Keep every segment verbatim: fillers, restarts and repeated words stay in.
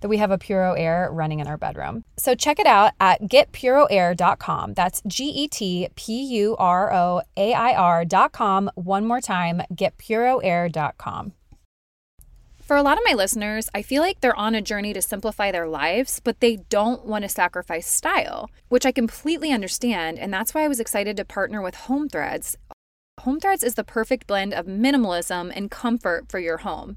that we have a PuroAir running in our bedroom. So check it out at get puro air dot com. That's G E T P U R O A I R dot com. One more time, get puro air dot com. For a lot of my listeners, I feel like they're on a journey to simplify their lives, but they don't want to sacrifice style, which I completely understand, and that's why I was excited to partner with Home Threads. Home Threads is the perfect blend of minimalism and comfort for your home.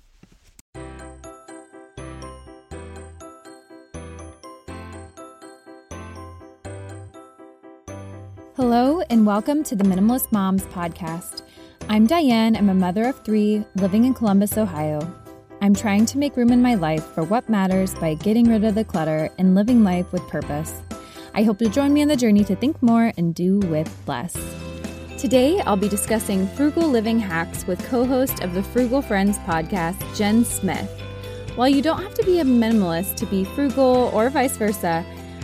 Hello and welcome to the Minimalist Moms podcast. I'm Diane. I'm a mother of three living in Columbus, Ohio. I'm trying to make room in my life for what matters by getting rid of the clutter and living life with purpose. I hope you'll join me on the journey to think more and do with less. Today, I'll be discussing frugal living hacks with co-host of the Frugal Friends podcast, Jen Smith. While you don't have to be a minimalist to be frugal or vice versa,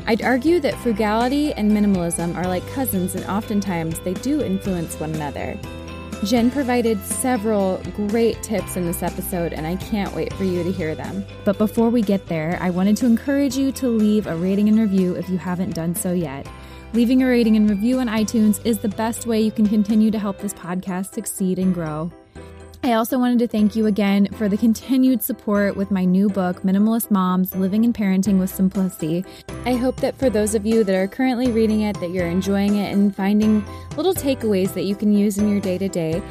I'd argue that frugality and minimalism are like cousins, and oftentimes they do influence one another. Jen provided several great tips in this episode, and I can't wait for you to hear them. But before we get there, I wanted to encourage you to leave a rating and review if you haven't done so yet. Leaving a rating and review on iTunes is the best way you can continue to help this podcast succeed and grow. I also wanted to thank you again for the continued support with my new book, Minimalist Moms, Living and Parenting with Simplicity. I hope that for those of you that are currently reading it, that you're enjoying it and finding little takeaways that you can use in your day-to-day.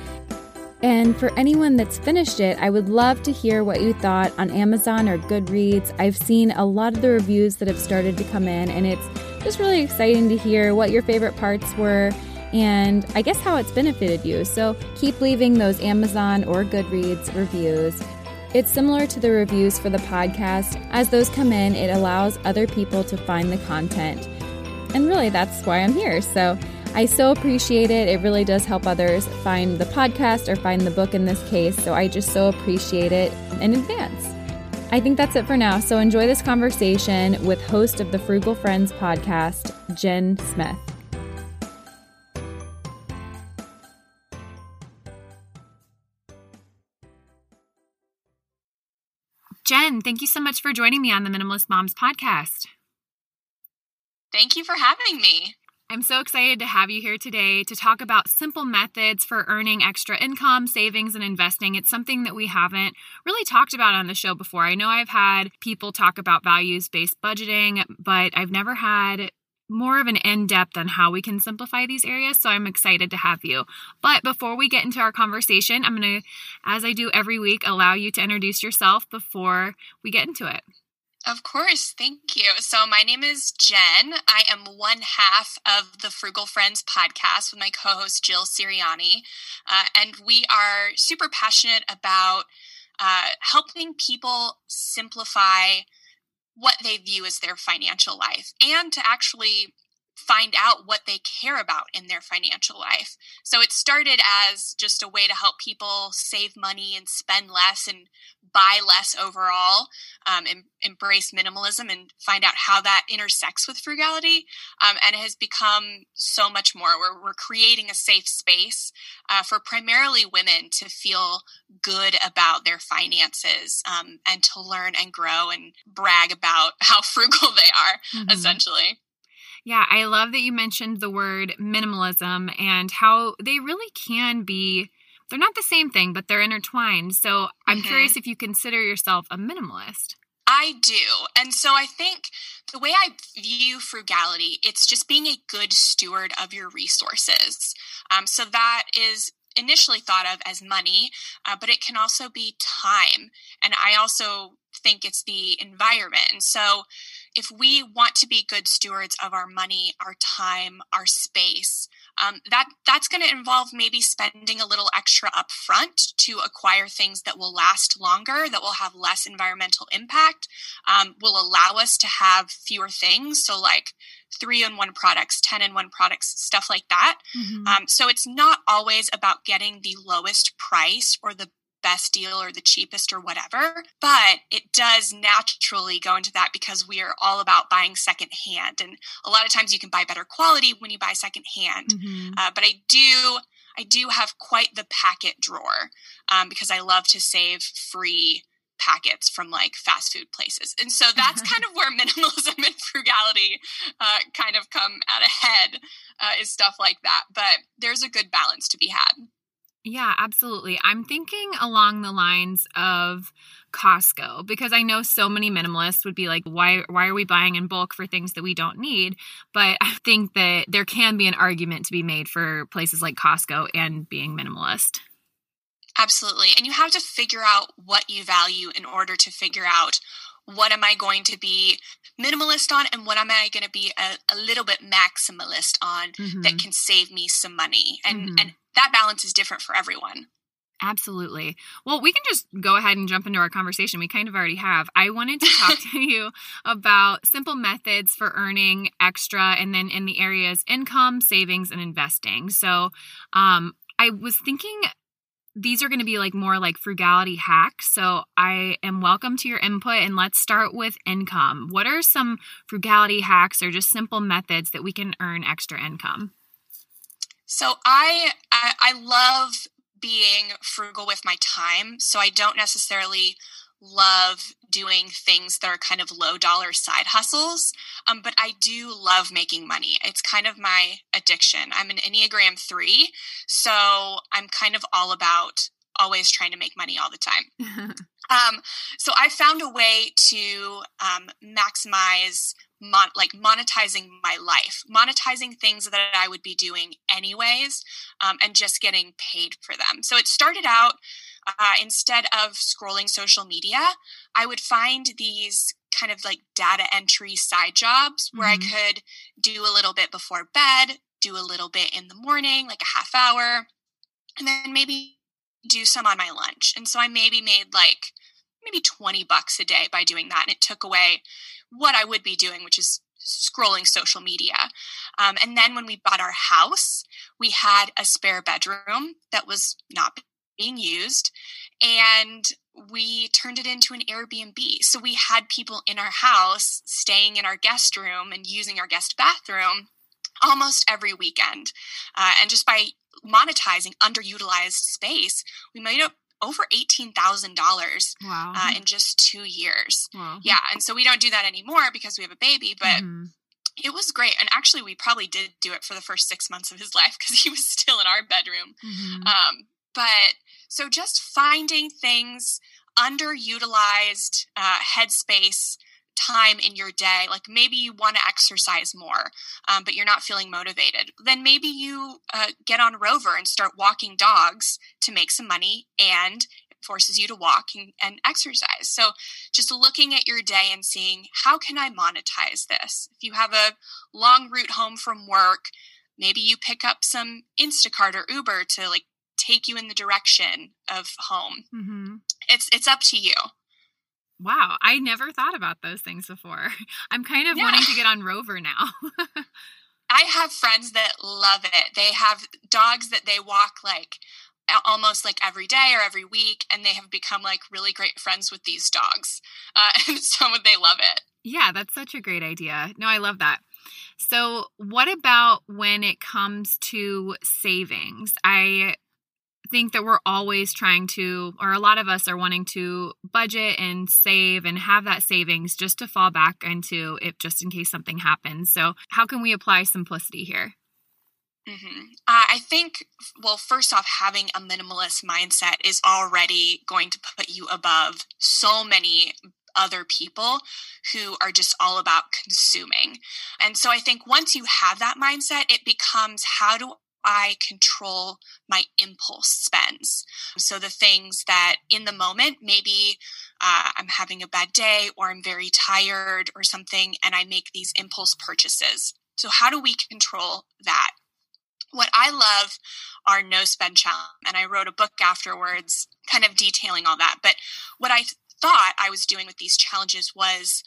And for anyone that's finished it, I would love to hear what you thought on Amazon or Goodreads. I've seen a lot of the reviews that have started to come in, and it's just really exciting to hear what your favorite parts were, and I guess how it's benefited you. So keep leaving those Amazon or Goodreads reviews. It's similar to the reviews for the podcast. As those come in, it allows other people to find the content. And really, that's why I'm here. So I so appreciate it. It really does help others find the podcast or find the book in this case. So I just so appreciate it in advance. I think that's it for now. So enjoy this conversation with host of the Frugal Friends podcast, Jen Smith. Jen, thank you so much for joining me on the Minimalist Moms podcast. Thank you for having me. I'm so excited to have you here today to talk about simple methods for earning extra income, savings, and investing. It's something that we haven't really talked about on the show before. I know I've had people talk about values-based budgeting, but I've never had more of an in-depth on how we can simplify these areas, so I'm excited to have you. But before we get into our conversation, I'm going to, as I do every week, allow you to introduce yourself before we get into it. Of course. Thank you. So my name is Jen. I am one half of the Frugal Friends podcast with my co-host Jill Sirianni, uh, and we are super passionate about uh, helping people simplify what they view as their financial life, and to actually find out what they care about in their financial life. So it started as just a way to help people save money and spend less and buy less overall, um, and embrace minimalism and find out how that intersects with frugality. Um, and it has become so much more. We're, we're creating a safe space uh, for primarily women to feel good about their finances, um, and to learn and grow and brag about how frugal they are, mm-hmm. essentially. Yeah, I love that you mentioned the word minimalism and how they really can be, they're not the same thing, but they're intertwined. So I'm mm-hmm. curious if you consider yourself a minimalist. I do. And so I think the way I view frugality, it's just being a good steward of your resources. Um, so that is initially thought of as money, uh, but it can also be time. And I also think it's the environment. And so if we want to be good stewards of our money, our time, our space, um, that that's going to involve maybe spending a little extra upfront to acquire things that will last longer, that will have less environmental impact, um, will allow us to have fewer things. So like three-in-one products, ten-in-one products, stuff like that. Mm-hmm. Um, so it's not always about getting the lowest price or the best deal or the cheapest or whatever, but it does naturally go into that because we are all about buying secondhand. And a lot of times you can buy better quality when you buy secondhand. Mm-hmm. Uh, but I do, I do have quite the packet drawer um, because I love to save free packets from like fast food places. And so that's kind of where minimalism and frugality uh, kind of come out ahead uh, is stuff like that. But there's a good balance to be had. Yeah, absolutely. I'm thinking along the lines of Costco, because I know so many minimalists would be like, why why are we buying in bulk for things that we don't need? But I think that there can be an argument to be made for places like Costco and being minimalist. Absolutely. And you have to figure out what you value in order to figure out what am I going to be minimalist on and what am I going to be a, a little bit maximalist on mm-hmm. that can save me some money. And mm-hmm. and that balance is different for everyone. Absolutely. Well, we can just go ahead and jump into our conversation. We kind of already have. I wanted to talk to you about simple methods for earning extra and then in the areas income, savings, and investing. So um, I was thinking these are going to be like more like frugality hacks. So I am welcome to your input and let's start with income. What are some frugality hacks or just simple methods that we can earn extra income? So I, I I love being frugal with my time. So I don't necessarily love doing things that are kind of low dollar side hustles, um, but I do love making money. It's kind of my addiction. I'm an Enneagram three, so I'm kind of all about always trying to make money all the time. um, so I found a way to um, maximize Mon- like monetizing my life, monetizing things that I would be doing anyways, um, and just getting paid for them. So it started out uh, instead of scrolling social media, I would find these kind of like data entry side jobs where mm-hmm. I could do a little bit before bed, do a little bit in the morning, like a half hour, and then maybe do some on my lunch. And so I maybe made like maybe twenty bucks a day by doing that. And it took away what I would be doing, which is scrolling social media. Um, and then when we bought our house, we had a spare bedroom that was not being used. And we turned it into an Airbnb. So we had people in our house staying in our guest room and using our guest bathroom almost every weekend. Uh, and just by monetizing underutilized space, we made up over eighteen thousand dollars wow. uh, in just two years. Wow. Yeah. And so we don't do that anymore because we have a baby, but mm-hmm. it was great. And actually we probably did do it for the first six months of his life because he was still in our bedroom. Mm-hmm. Um, but so just finding things, underutilized uh, headspace, time in your day, like maybe you want to exercise more, um, but you're not feeling motivated, then maybe you uh, get on Rover and start walking dogs to make some money, and it forces you to walk and, and exercise. So just looking at your day and seeing, how can I monetize this? If you have a long route home from work, maybe you pick up some Instacart or Uber to like take you in the direction of home. Mm-hmm. It's it's up to you. Wow, I never thought about those things before. I'm kind of yeah. wanting to get on Rover now. I have friends that love it. They have dogs that they walk like almost like every day or every week, and they have become like really great friends with these dogs. Uh, and so they love it. Yeah, that's such a great idea. No, I love that. So what about when it comes to savings? I think that we're always trying to, or a lot of us are wanting to budget and save and have that savings just to fall back into it, just in case something happens. So how can we apply simplicity here? Mm-hmm. Uh, I think, well, first off, having a minimalist mindset is already going to put you above so many other people who are just all about consuming. And so I think once you have that mindset, it becomes, how do I control my impulse spends? So the things that in the moment, maybe uh, I'm having a bad day or I'm very tired or something, and I make these impulse purchases. So how do we control that? What I love are no spend challenge. And I wrote a book afterwards kind of detailing all that. But what I thought I was doing with these challenges was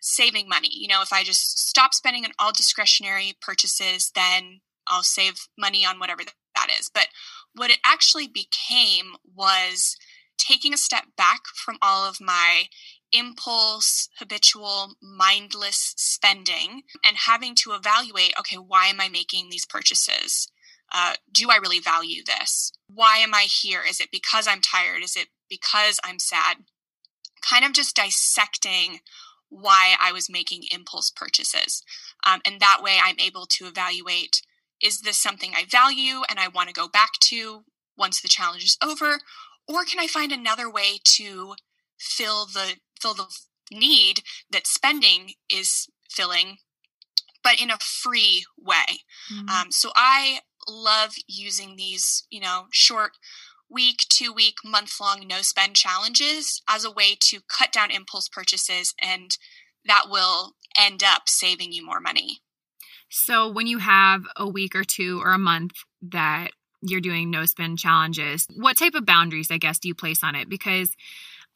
saving money. You know, if I just stop spending on all discretionary purchases, then I'll save money on whatever that is. But what it actually became was taking a step back from all of my impulse, habitual, mindless spending and having to evaluate, okay, why am I making these purchases? Uh, do I really value this? Why am I here? Is it because I'm tired? Is it because I'm sad? Kind of just dissecting why I was making impulse purchases. Um, and that way I'm able to evaluate, is this something I value and I want to go back to once the challenge is over? Or can I find another way to fill the fill the need that spending is filling, but in a free way? Mm-hmm. Um, so I love using these, you know, short week, two week, month long no spend challenges as a way to cut down impulse purchases, and that will end up saving you more money. So when you have a week or two or a month that you're doing no spend challenges, what type of boundaries, I guess, do you place on it? Because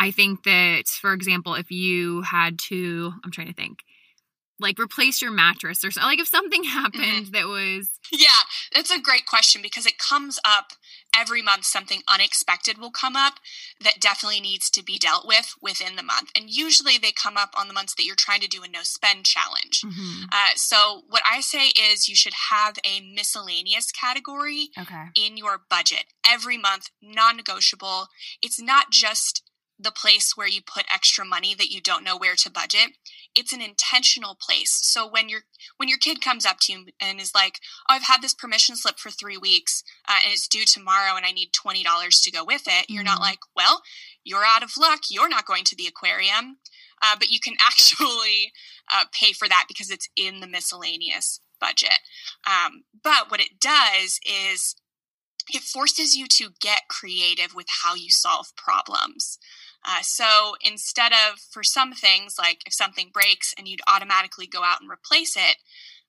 I think that, for example, if you had to, I'm trying to think, like replace your mattress or something, like if something happened mm-hmm. that was... Yeah, that's a great question because it comes up every month. Something unexpected will come up that definitely needs to be dealt with within the month. And usually they come up on the months that you're trying to do a no spend challenge. Mm-hmm. Uh, so what I say is you should have a miscellaneous category okay. in your budget every month, non-negotiable. It's not just the place where you put extra money that you don't know where to budget. It's an intentional place. So when your when your kid comes up to you and is like, oh, I've had this permission slip for three weeks uh, and it's due tomorrow and I need twenty dollars to go with it, you're mm-hmm. not like, well, you're out of luck. You're not going to the aquarium. Uh, but you can actually uh, pay for that because it's in the miscellaneous budget. Um, but what it does is it forces you to get creative with how you solve problems. Uh, so instead of, for some things, like if something breaks and you'd automatically go out and replace it,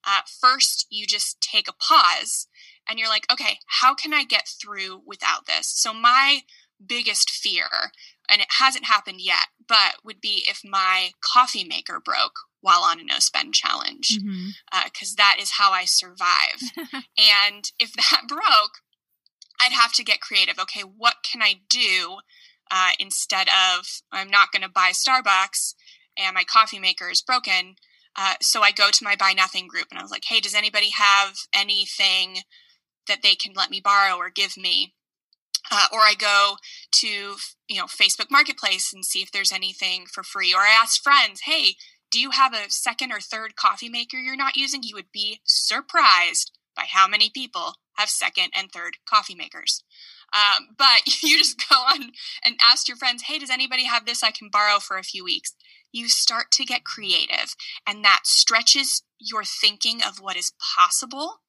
uh, first you just take a pause and you're like, okay, how can I get through without this? So my biggest fear, and it hasn't happened yet, but would be if my coffee maker broke while on a no spend challenge, mm-hmm. uh, 'cause that is how I survive. And if that broke, I'd have to get creative. Okay, what can I do? Uh, instead of, I'm not going to buy Starbucks and my coffee maker is broken. Uh, so I go to my Buy Nothing group and I was like, hey, does anybody have anything that they can let me borrow or give me? Uh, or I go to, you know, Facebook Marketplace and see if there's anything for free. Or I ask friends, hey, do you have a second or third coffee maker you're not using? You would be surprised by how many people have second and third coffee makers. Um, but you just go on and ask your friends, hey, does anybody have this I can borrow for a few weeks? You start to get creative, and that stretches your thinking of what is possible,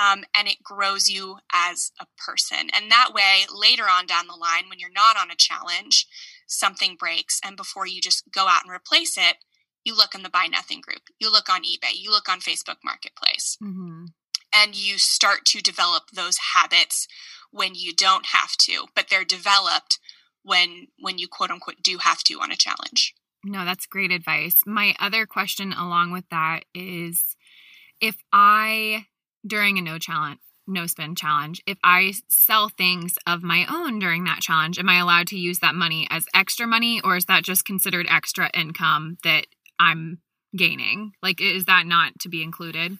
um, and it grows you as a person. And that way, later on down the line, when you're not on a challenge, something breaks, and before you just go out and replace it, you look in the Buy Nothing group, you look on eBay, you look on Facebook Marketplace, mm-hmm. and you start to develop those habits when you don't have to, but they're developed when when you quote unquote do have to on a challenge. No, that's great advice. My other question along with that is if I, during a no challenge, no spend challenge, if I sell things of my own during that challenge, am I allowed to use that money as extra money, or is that just considered extra income that I'm gaining? Like, is that not to be included?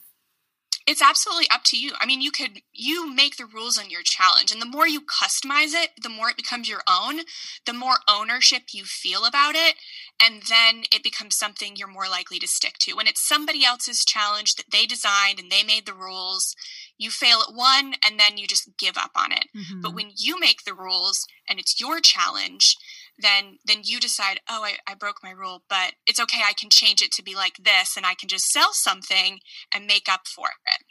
It's absolutely up to you. I mean, you could, you make the rules on your challenge, and the more you customize it, the more it becomes your own, the more ownership you feel about it. And then it becomes something you're more likely to stick to. When it's somebody else's challenge that they designed and they made the rules, you fail at one and then you just give up on it. Mm-hmm. But when you make the rules and it's your challenge, then then you decide, oh, I, I broke my rule, but it's okay. I can change it to be like this, and I can just sell something and make up for it.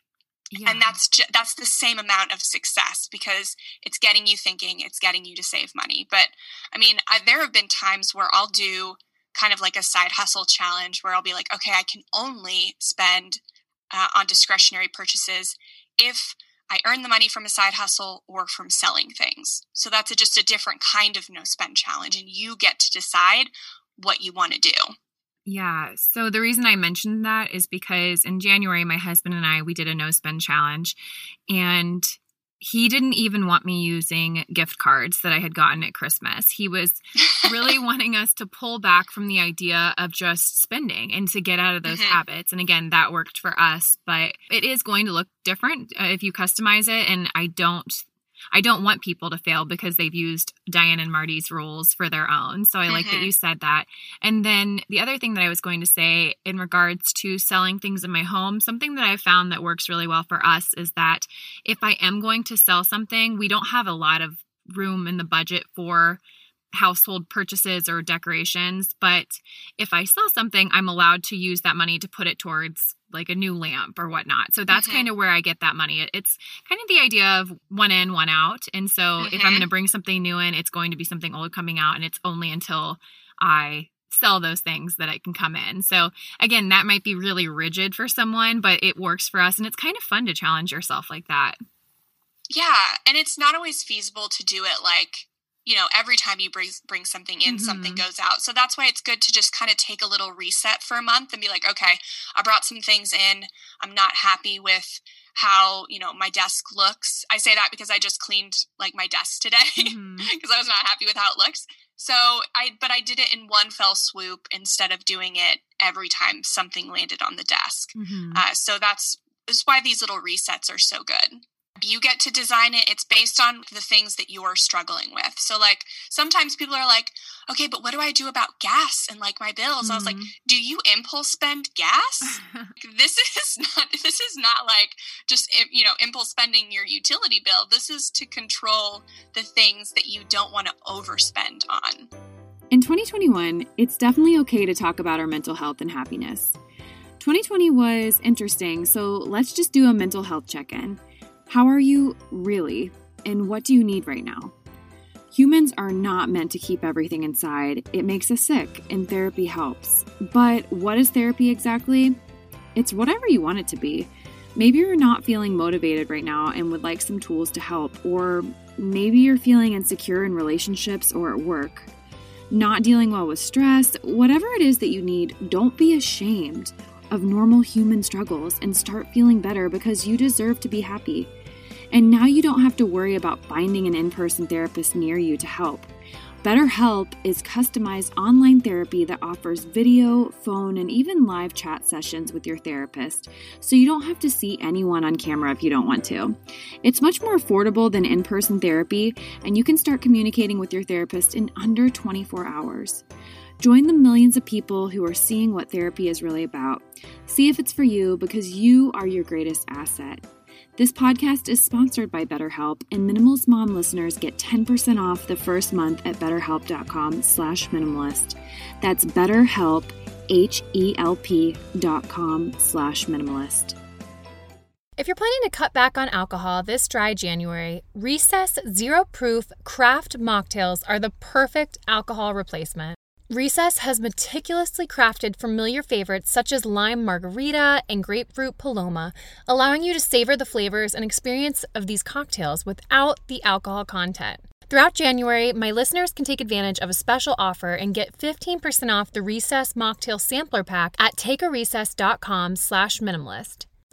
Yeah. And that's ju- that's the same amount of success, because it's getting you thinking, it's getting you to save money. But I mean, I, there have been times where I'll do kind of like a side hustle challenge where I'll be like, okay, I can only spend uh, on discretionary purchases if I earn the money from a side hustle or from selling things. So that's a, just a different kind of no spend challenge, and you get to decide what you want to do. Yeah. So the reason I mentioned that is because in January, my husband and I, we did a no spend challenge, and he didn't even want me using gift cards that I had gotten at Christmas. He was really wanting us to pull back from the idea of just spending and to get out of those mm-hmm. habits. And again, that worked for us, but it is going to look different if you customize it. And I don't, I don't want people to fail because they've used Diane and Marty's rules for their own. So I mm-hmm. like that you said that. And then the other thing that I was going to say in regards to selling things in my home, something that I found that works really well for us is that if I am going to sell something, we don't have a lot of room in the budget for household purchases or decorations. But if I sell something, I'm allowed to use that money to put it towards like a new lamp or whatnot. So that's mm-hmm. kind of where I get that money. It's kind of the idea of one in, one out. And so mm-hmm. if I'm going to bring something new in, it's going to be something old coming out. And it's only until I sell those things that it can come in. So again, that might be really rigid for someone, but it works for us. And it's kind of fun to challenge yourself like that. Yeah. And it's not always feasible to do it like, you know, every time you bring bring something in, mm-hmm. something goes out. So that's why it's good to just kind of take a little reset for a month and be like, okay, I brought some things in. I'm not happy with how, you know, my desk looks. I say that because I just cleaned like my desk today because mm-hmm. I was not happy with how it looks. So I, but I did it in one fell swoop instead of doing it every time something landed on the desk. Mm-hmm. Uh, so that's, that's why these little resets are so good. You get to design it. It's based on the things that you are struggling with. So like sometimes people are like, okay, but what do I do about gas and like my bills? Mm-hmm. I was like, do you impulse spend gas? This is not, this is not like just, you know, impulse spending your utility bill. This is to control the things that you don't want to overspend on. In twenty twenty-one, it's definitely okay to talk about our mental health and happiness. twenty twenty was interesting. So let's just do a mental health check-in. How are you really, and what do you need right now? Humans are not meant to keep everything inside. It makes us sick, and therapy helps. But what is therapy exactly? It's whatever you want it to be. Maybe you're not feeling motivated right now and would like some tools to help, or maybe you're feeling insecure in relationships or at work, not dealing well with stress. Whatever it is that you need, don't be ashamed of normal human struggles and start feeling better, because you deserve to be happy. And now you don't have to worry about finding an in-person therapist near you to help. BetterHelp is customized online therapy that offers video, phone, and even live chat sessions with your therapist, so you don't have to see anyone on camera if you don't want to. It's much more affordable than in-person therapy, and you can start communicating with your therapist in under twenty-four hours. Join the millions of people who are seeing what therapy is really about. See if it's for you, because you are your greatest asset. This podcast is sponsored by BetterHelp, and Minimalist Mom listeners get ten percent off the first month at betterhelp.com slash minimalist. That's BetterHelp, H E L P dot com slash minimalist. If you're planning to cut back on alcohol this dry January, Recess Zero Proof Craft Mocktails are the perfect alcohol replacement. Recess has meticulously crafted familiar favorites such as lime margarita and grapefruit paloma, allowing you to savor the flavors and experience of these cocktails without the alcohol content. Throughout January, my listeners can take advantage of a special offer and get fifteen percent off the Recess Mocktail Sampler Pack at take a recess dot com slash minimalist.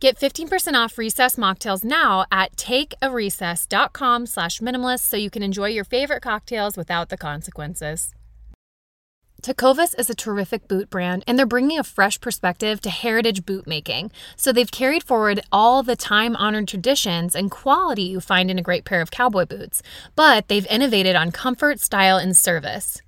Get fifteen percent off Recess mocktails now at takearecess.com slash minimalist so you can enjoy your favorite cocktails without the consequences. Tecovas is a terrific boot brand, and they're bringing a fresh perspective to heritage boot making. So they've carried forward all the time-honored traditions and quality you find in a great pair of cowboy boots, but they've innovated on comfort, style, and service.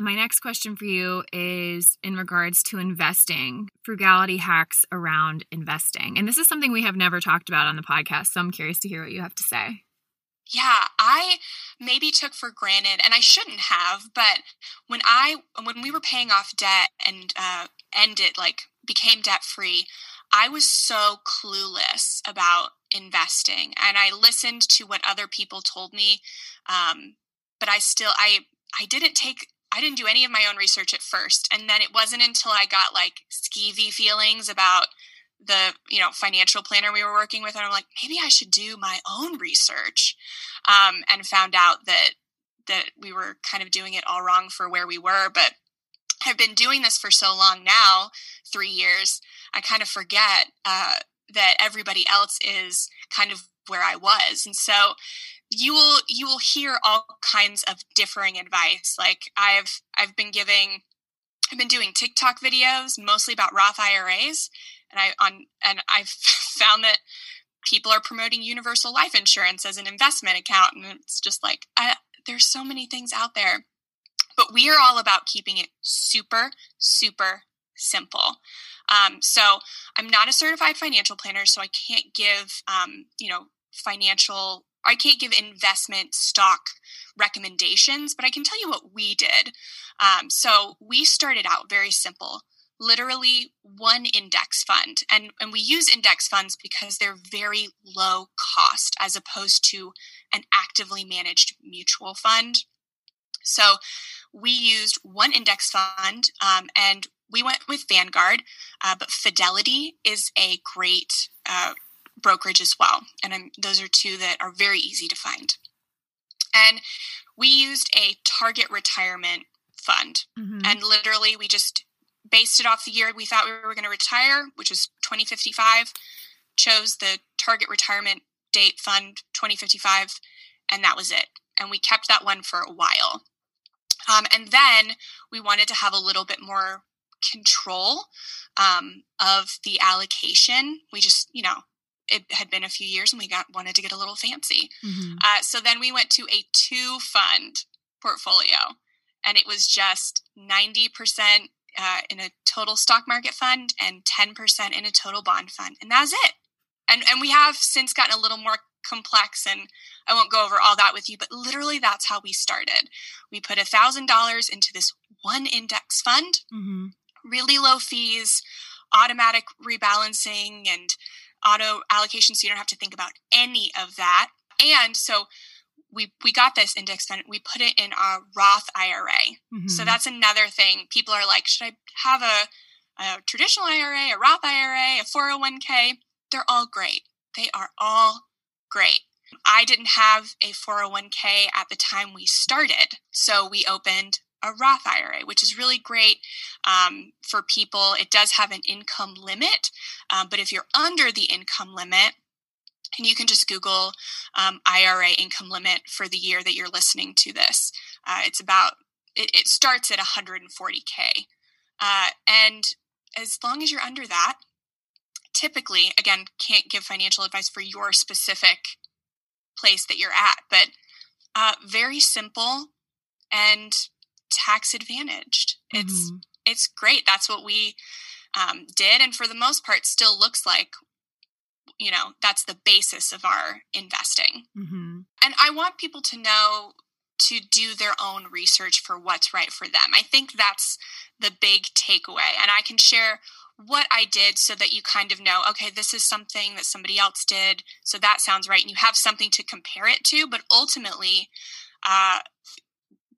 My next question for you is in regards to investing, frugality hacks around investing. And this is something we have never talked about on the podcast, so I'm curious to hear what you have to say. Yeah, I maybe took for granted, and I shouldn't have, but when I when we were paying off debt and uh, ended, like became debt-free, I was so clueless about investing, and I listened to what other people told me, um, but I still, I I didn't take, I didn't do any of my own research at first, and then it wasn't until I got like skeevy feelings about the, you know, financial planner we were working with. And I'm like, maybe I should do my own research. Um, and found out that, that we were kind of doing it all wrong for where we were, but I've been doing this for so long now, three years, I kind of forget, uh, that everybody else is kind of where I was. And so you will, you will hear all kinds of differing advice. Like I've, I've been giving, I've been doing TikTok videos mostly about Roth I R As. And I on and I've found that people are promoting universal life insurance as an investment account, and it's just like I, there's so many things out there. But we are all about keeping it super, super simple. Um, so I'm not a certified financial planner, so I can't give um, you know financial. I can't give investment stock recommendations, but I can tell you what we did. Um, so we started out very simple. Literally one index fund. And, and we use index funds because they're very low cost as opposed to an actively managed mutual fund. So we used one index fund um, and we went with Vanguard, uh, but Fidelity is a great uh, brokerage as well. And I'm, those are two that are very easy to find. And we used a Target retirement fund. Mm-hmm. And literally we just based it off the year we thought we were going to retire, which was twenty fifty-five, chose the Target retirement date fund twenty fifty-five, and that was it. And we kept that one for a while. Um, and then we wanted to have a little bit more control um, of the allocation. We just, you know, it had been a few years and we got wanted to get a little fancy. Mm-hmm. Uh, so then we went to a two fund portfolio, and it was just ninety percent Uh, in a total stock market fund and ten percent in a total bond fund. And that was it. And and we have since gotten a little more complex, and I won't go over all that with you, but literally that's how we started. We put one thousand dollars into this one index fund, mm-hmm. really low fees, automatic rebalancing and auto allocation. So you don't have to think about any of that. And so We we got this index fund. We put it in our Roth I R A. Mm-hmm. So that's another thing. People are like, should I have a, a traditional I R A, a Roth I R A, a four oh one k? They're all great. They are all great. I didn't have a four oh one k at the time we started. So we opened a Roth I R A, which is really great um, for people. It does have an income limit. Uh, but if you're under the income limit, And you can just Google um, I R A income limit for the year that you're listening to this. Uh, it's about, it, it starts at one hundred forty K. Uh, and as long as you're under that, typically, again, can't give financial advice for your specific place that you're at, but uh, very simple and tax advantaged. Mm-hmm. It's it's great. That's what we um, did. And for the most part, still looks like, you know, that's the basis of our investing. Mm-hmm. And I want people to know to do their own research for what's right for them. I think that's the big takeaway. And I can share what I did so that you kind of know, okay, this is something that somebody else did, so that sounds right. And you have something to compare it to. But ultimately, uh,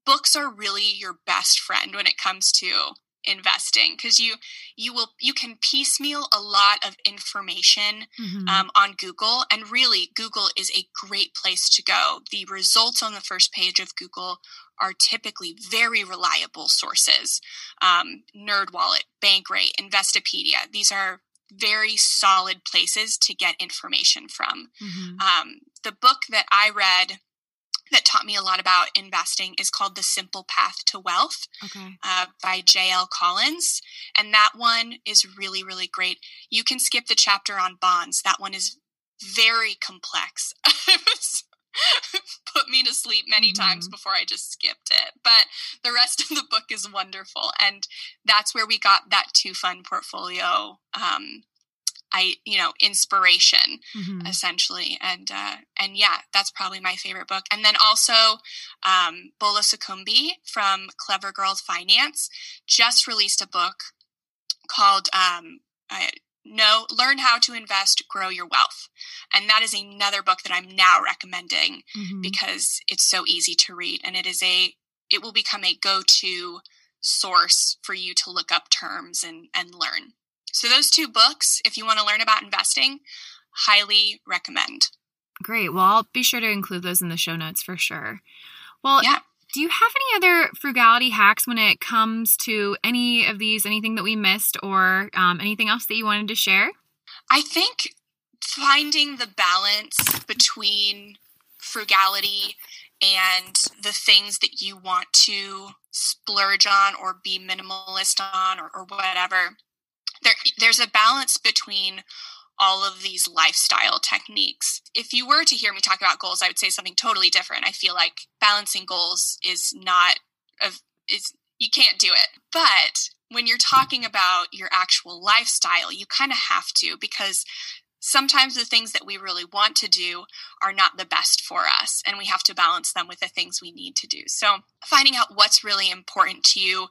books are really your best friend when it comes to investing, because you you will you can piecemeal a lot of information mm-hmm. um, on Google, and really Google is a great place to go. The results on the first page of Google are typically very reliable sources. Um, NerdWallet, Bankrate, Investopedia, these are very solid places to get information from. Mm-hmm. Um, the book that I read that taught me a lot about investing is called The Simple Path to Wealth okay. uh, by J L. Collins. And that one is really, really great. You can skip the chapter on bonds. That one is very complex. Put me to sleep many mm-hmm. times before I just skipped it. But the rest of the book is wonderful. And that's where we got that two fund portfolio um I, you know, inspiration mm-hmm. essentially. And, uh, and yeah, that's probably my favorite book. And then also, um, Bola Sukumbi from Clever Girls Finance just released a book called, um, uh, No, Learn How to Invest, Grow Your Wealth. And that is another book that I'm now recommending mm-hmm. because it's so easy to read, and it is a, it will become a go-to source for you to look up terms and, and learn. So those two books, if you want to learn about investing, highly recommend. Great. Well, I'll be sure to include those in the show notes for sure. Well, yeah. Do you have any other frugality hacks when it comes to any of these, anything that we missed, or um, anything else that you wanted to share? I think finding the balance between frugality and the things that you want to splurge on or be minimalist on, or, or whatever. There, there's a balance between all of these lifestyle techniques. If you were to hear me talk about goals, I would say something totally different. I feel like balancing goals is not, a, is, you can't do it. But when you're talking about your actual lifestyle, you kind of have to, because sometimes the things that we really want to do are not the best for us, and we have to balance them with the things we need to do. So finding out what's really important to you,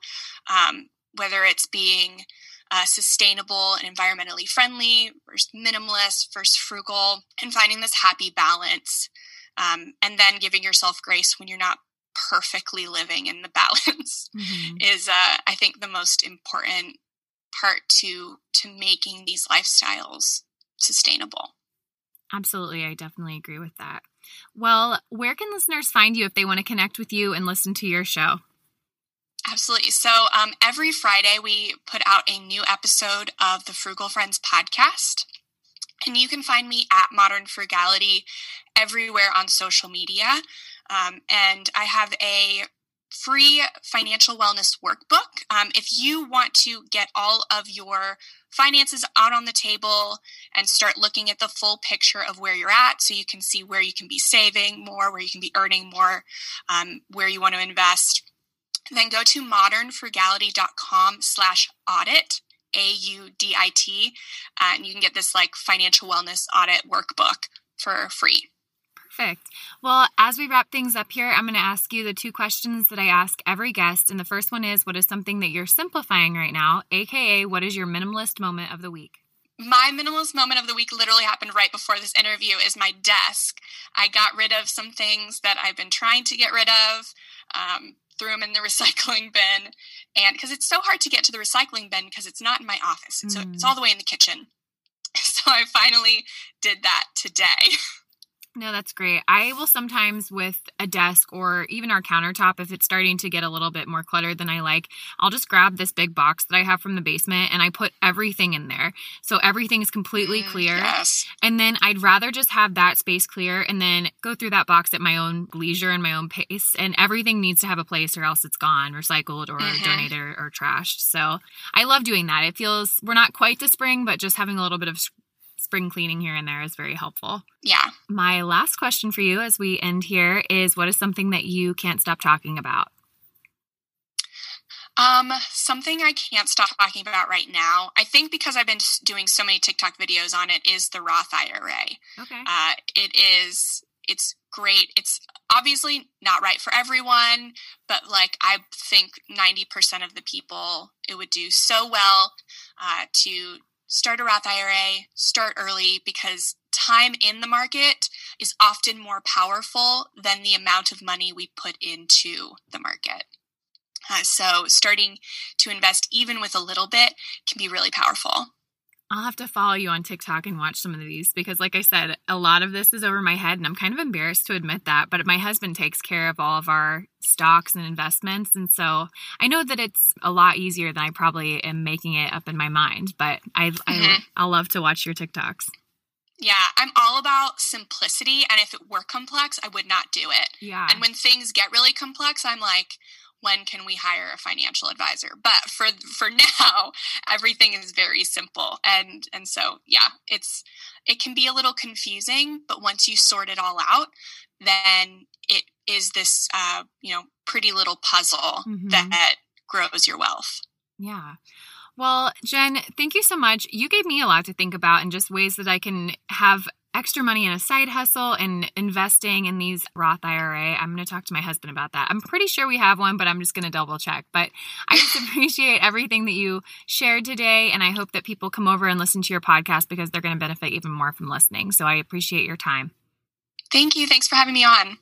um, whether it's being Uh, sustainable and environmentally friendly versus minimalist versus frugal, and finding this happy balance, um, and then giving yourself grace when you're not perfectly living in the balance mm-hmm. is, uh, I think, the most important part to to making these lifestyles sustainable. Absolutely. I definitely agree with that. Well, where can listeners find you if they want to connect with you and listen to your show? Absolutely. So um, every Friday, we put out a new episode of the Frugal Friends podcast. And you can find me at Modern Frugality everywhere on social media. Um, and I have a free financial wellness workbook. Um, if you want to get all of your finances out on the table and start looking at the full picture of where you're at, so you can see where you can be saving more, where you can be earning more, um, where you want to invest, then go to modernfrugality.com slash audit, A U D I T, and you can get this like financial wellness audit workbook for free. Perfect. Well, as we wrap things up here, I'm going to ask you the two questions that I ask every guest. And the first one is, what is something that you're simplifying right now, A K A what is your minimalist moment of the week? My minimalist moment of the week literally happened right before this interview, is my desk. I got rid of some things that I've been trying to get rid of. Um, threw them in the recycling bin, and because it's so hard to get to the recycling bin because it's not in my office. And so mm. it's all the way in the kitchen. So I finally did that today. No, that's great. I will sometimes with a desk or even our countertop, if it's starting to get a little bit more cluttered than I like, I'll just grab this big box that I have from the basement and I put everything in there. So everything is completely mm, clear. Yes. And then I'd rather just have that space clear and then go through that box at my own leisure and my own pace. And everything needs to have a place or else it's gone, recycled or mm-hmm. donated or, or trashed. So I love doing that. It feels, we're not quite to spring, but just having a little bit of spring cleaning here and there is very helpful. Yeah. My last question for you as we end here is, what is something that you can't stop talking about? Um, something I can't stop talking about right now, I think because I've been doing so many TikTok videos on it, is the Roth I R A. Okay. Uh, it is, it's great. It's obviously not right for everyone, but like, I think ninety percent of the people, it would do so well uh, to start a Roth I R A, start early, because time in the market is often more powerful than the amount of money we put into the market. Uh, so starting to invest even with a little bit can be really powerful. I'll have to follow you on TikTok and watch some of these because, like I said, a lot of this is over my head and I'm kind of embarrassed to admit that, but my husband takes care of all of our stocks and investments. And so I know that it's a lot easier than I probably am making it up in my mind, but I, mm-hmm. I, I'll love to watch your TikToks. Yeah, I'm all about simplicity. And if it were complex, I would not do it. Yeah. And when things get really complex, I'm like, when can we hire a financial advisor? But for for now, everything is very simple. And and so, yeah, it's it can be a little confusing, but once you sort it all out, then it is this, uh, you know, pretty little puzzle mm-hmm. that grows your wealth. Yeah. Well, Jen, thank you so much. You gave me a lot to think about and just ways that I can have extra money in a side hustle and investing in these Roth I R A. I'm going to talk to my husband about that. I'm pretty sure we have one, but I'm just going to double check. But I just appreciate everything that you shared today. And I hope that people come over and listen to your podcast because they're going to benefit even more from listening. So I appreciate your time. Thank you. Thanks for having me on.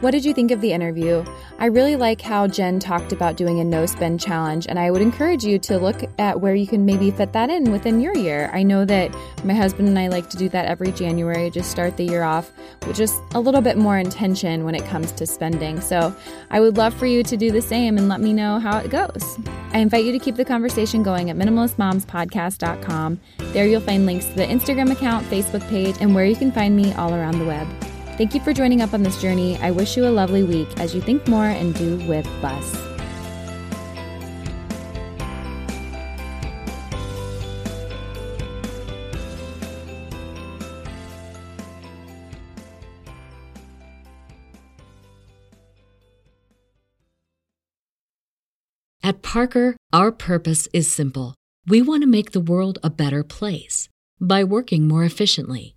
What did you think of the interview? I really like how Jen talked about doing a no-spend challenge, and I would encourage you to look at where you can maybe fit that in within your year. I know that my husband and I like to do that every January, just start the year off with just a little bit more intention when it comes to spending. So I would love for you to do the same and let me know how it goes. I invite you to keep the conversation going at minimalist moms podcast dot com. There you'll find links to the Instagram account, Facebook page, and where you can find me all around the web. Thank you for joining up on this journey. I wish you a lovely week as you think more and do with less. At Parker, our purpose is simple. We want to make the world a better place by working more efficiently,